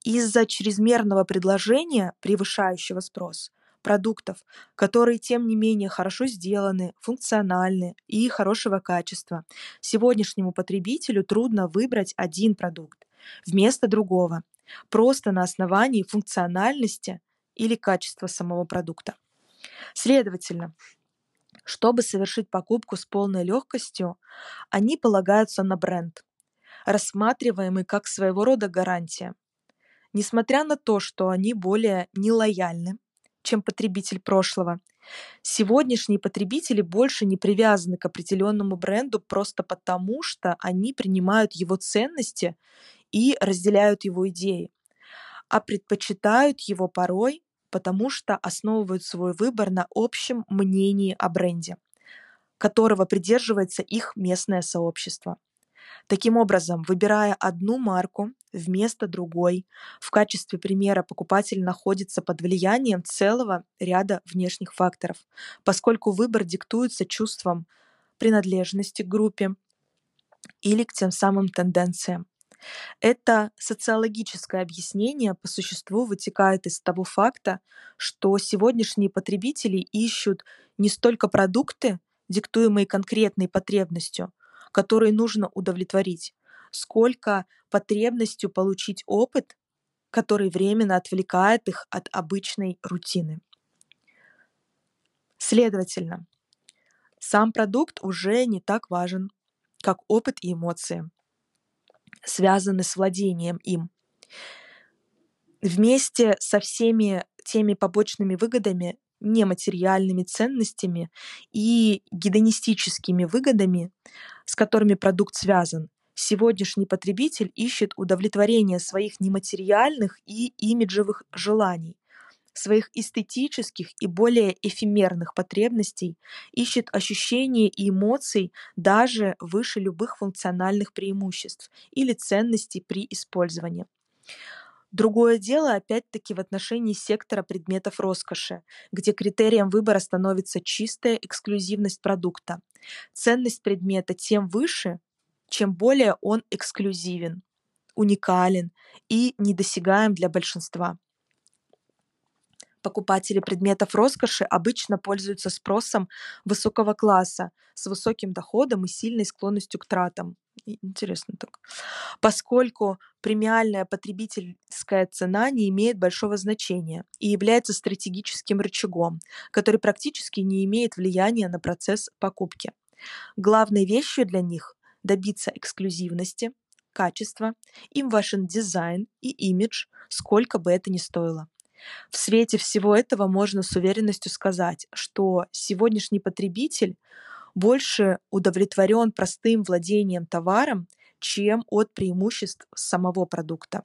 Из-за чрезмерного предложения, превышающего спрос, продуктов, которые, тем не менее, хорошо сделаны, функциональны и хорошего качества, сегодняшнему потребителю трудно выбрать один продукт вместо другого, просто на основании функциональности или качества самого продукта. Следовательно, чтобы совершить покупку с полной легкостью, они полагаются на бренд, рассматриваемый как своего рода гарантия. Несмотря на то, что они более нелояльны, чем потребитель прошлого, сегодняшние потребители больше не привязаны к определенному бренду просто потому, что они принимают его ценности и разделяют его идеи, а предпочитают его порой, потому что основывают свой выбор на общем мнении о бренде, которого придерживается их местное сообщество. Таким образом, выбирая одну марку вместо другой, в качестве примера покупатель находится под влиянием целого ряда внешних факторов, поскольку выбор диктуется чувством принадлежности к группе или к тем самым тенденциям. Это социологическое объяснение по существу вытекает из того факта, что сегодняшние потребители ищут не столько продукты, диктуемые конкретной потребностью, которые нужно удовлетворить, сколько потребностью получить опыт, который временно отвлекает их от обычной рутины. Следовательно, сам продукт уже не так важен, как опыт и эмоции, связаны с владением им. Вместе со всеми теми побочными выгодами, нематериальными ценностями и гедонистическими выгодами, с которыми продукт связан, сегодняшний потребитель ищет удовлетворение своих нематериальных и имиджевых желаний, своих эстетических и более эфемерных потребностей, ищет ощущения и эмоций даже выше любых функциональных преимуществ или ценностей при использовании. Другое дело, опять-таки, в отношении сектора предметов роскоши, где критерием выбора становится чистая эксклюзивность продукта. Ценность предмета тем выше, чем более он эксклюзивен, уникален и недосягаем для большинства. Покупатели предметов роскоши обычно пользуются спросом высокого класса с высоким доходом и сильной склонностью к тратам. Интересно так. Поскольку премиальная потребительская цена не имеет большого значения и является стратегическим рычагом, который практически не имеет влияния на процесс покупки. Главной вещью для них – добиться эксклюзивности, качества, им важен дизайн и имидж, сколько бы это ни стоило. В свете всего этого можно с уверенностью сказать, что сегодняшний потребитель больше удовлетворен простым владением товаром, чем от преимуществ самого продукта.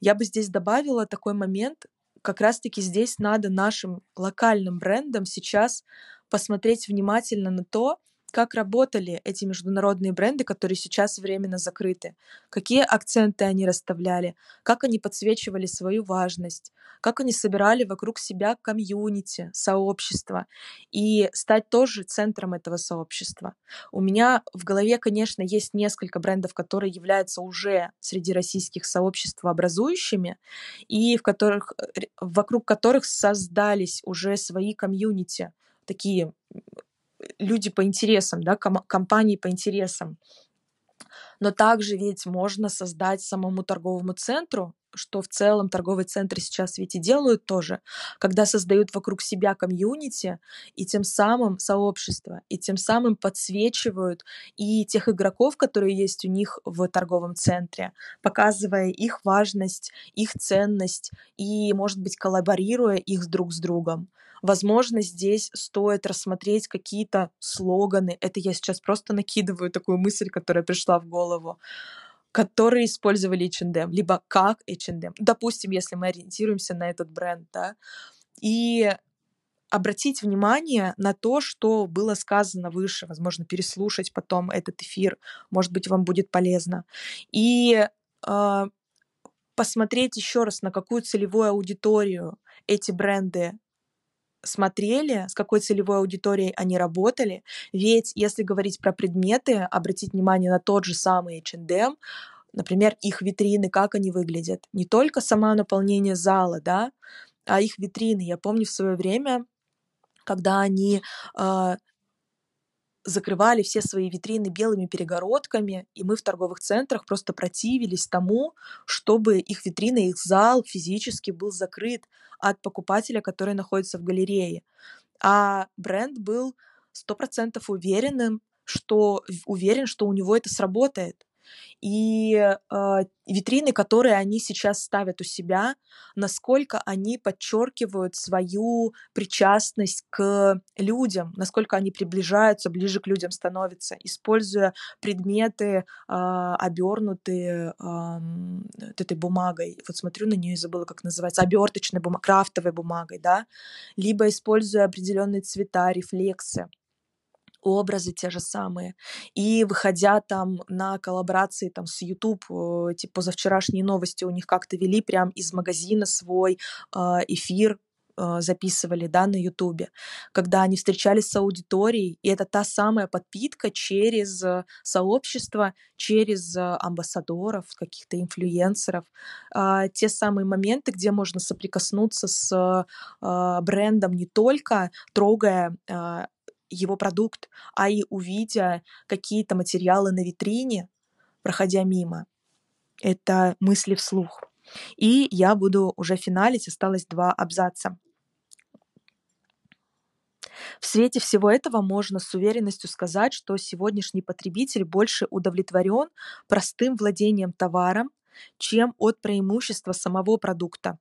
Я бы здесь добавила такой момент, как раз-таки здесь надо нашим локальным брендам сейчас посмотреть внимательно на то, как работали эти международные бренды, которые сейчас временно закрыты, какие акценты они расставляли, как они подсвечивали свою важность, как они собирали вокруг себя комьюнити, сообщество, и стать тоже центром этого сообщества. У меня в голове, конечно, есть несколько брендов, которые являются уже среди российских сообществ образующими, и в которых, вокруг которых создались уже свои комьюнити, такие люди по интересам, да, компании по интересам. Но также ведь можно создать самому торговому центру, что в целом торговые центры сейчас ведь и делают тоже, когда создают вокруг себя комьюнити и тем самым сообщество, и тем самым подсвечивают и тех игроков, которые есть у них в торговом центре, показывая их важность, их ценность и, может быть, коллаборируя их друг с другом. Возможно, здесь стоит рассмотреть какие-то слоганы. Это я сейчас просто накидываю такую мысль, которая пришла в голову, которые использовали H&M, либо как H&M. Допустим, если мы ориентируемся на этот бренд, да, и обратить внимание на то, что было сказано выше. Возможно, переслушать потом этот эфир. Может быть, вам будет полезно. И посмотреть еще раз, на какую целевую аудиторию эти бренды смотрели, с какой целевой аудиторией они работали, ведь если говорить про предметы, обратить внимание на тот же самый H&M, например, их витрины, как они выглядят, не только само наполнение зала, да, а их витрины. Я помню в свое время, когда они закрывали все свои витрины белыми перегородками, и мы в торговых центрах просто противились тому, чтобы их витрины, их зал физически был закрыт от покупателя, который находится в галерее. А бренд был 100% уверен, что у него это сработает. И витрины, которые они сейчас ставят у себя, насколько они подчеркивают свою причастность к людям, насколько они приближаются, ближе к людям становятся, используя предметы, обернутые этой бумагой. Вот смотрю на нее и забыла, как называется, оберточной бумагой, крафтовой бумагой, да, либо используя определенные цвета, рефлексы, образы те же самые. И выходя там на коллаборации там, с YouTube, типа позавчерашние новости у них как-то вели, прям из магазина свой эфир записывали, да, на YouTube, когда они встречались с аудиторией, и это та самая подпитка через сообщество, через амбассадоров, каких-то инфлюенсеров, те самые моменты, где можно соприкоснуться с брендом не только трогая его продукт, а и увидя какие-то материалы на витрине, проходя мимо. Это мысли вслух. И я буду уже финалить, осталось 2 абзаца. В свете всего этого можно с уверенностью сказать, что сегодняшний потребитель больше удовлетворен простым владением товаром, чем от преимущества самого продукта.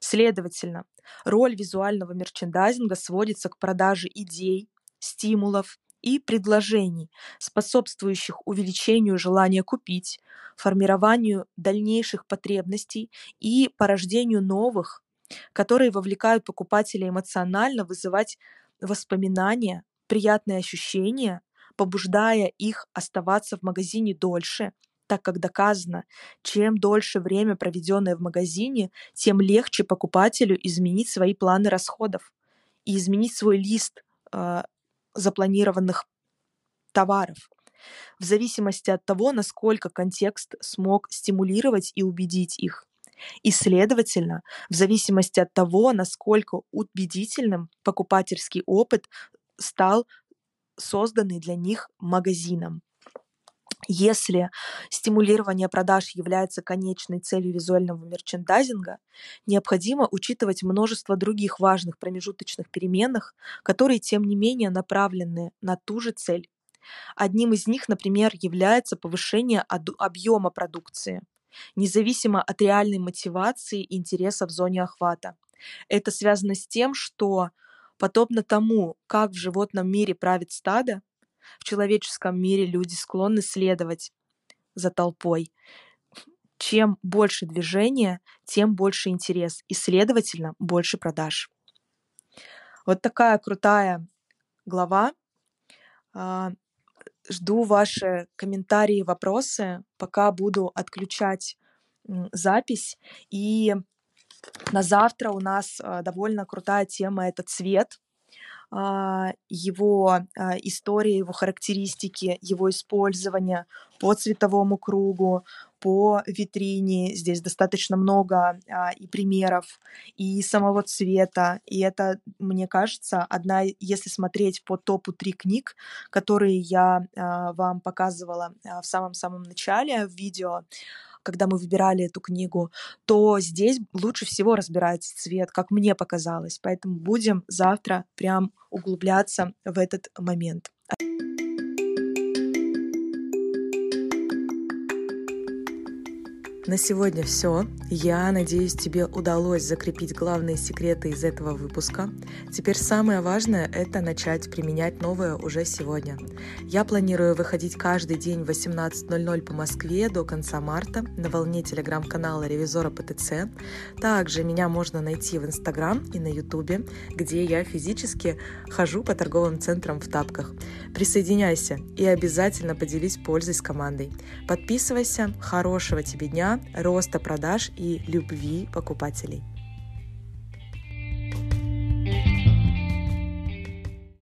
Следовательно, роль визуального мерчендайзинга сводится к продаже идей, стимулов и предложений, способствующих увеличению желания купить, формированию дальнейших потребностей и порождению новых, которые вовлекают покупателя эмоционально вызывать воспоминания, приятные ощущения, побуждая их оставаться в магазине дольше, так как доказано, чем дольше время, проведенное в магазине, тем легче покупателю изменить свои планы расходов и изменить свой лист запланированных товаров, в зависимости от того, насколько контекст смог стимулировать и убедить их. И, следовательно, в зависимости от того, насколько убедительным покупательский опыт стал созданный для них магазином. Если стимулирование продаж является конечной целью визуального мерчендайзинга, необходимо учитывать множество других важных промежуточных переменных, которые, тем не менее, направлены на ту же цель. Одним из них, например, является повышение объема продукции, независимо от реальной мотивации и интереса в зоне охвата. Это связано с тем, что, подобно тому, как в животном мире правит стадо, в человеческом мире люди склонны следовать за толпой. Чем больше движения, тем больше интерес и, следовательно, больше продаж. Вот такая крутая глава. Жду ваши комментарии, вопросы, пока буду отключать запись. И на завтра у нас довольно крутая тема — это цвет, его история, его характеристики, его использование по цветовому кругу, по витрине. Здесь достаточно много и примеров, и самого цвета. И это, мне кажется, одна, если смотреть по топу 3 книг, которые я вам показывала в самом-самом начале в видео, когда мы выбирали эту книгу, то здесь лучше всего разбирается цвет, как мне показалось. Поэтому будем завтра прям углубляться в этот момент. На сегодня все. Я надеюсь, тебе удалось закрепить главные секреты из этого выпуска. Теперь самое важное — это начать применять новое уже сегодня. Я планирую выходить каждый день в 18:00 по Москве до конца марта на волне телеграм-канала «Ревизора ПТЦ». Также меня можно найти в Инстаграм и на Ютубе, где я физически хожу по торговым центрам в тапках. Присоединяйся и обязательно поделись пользой с командой. Подписывайся. Хорошего тебе дня, роста продаж и любви покупателей.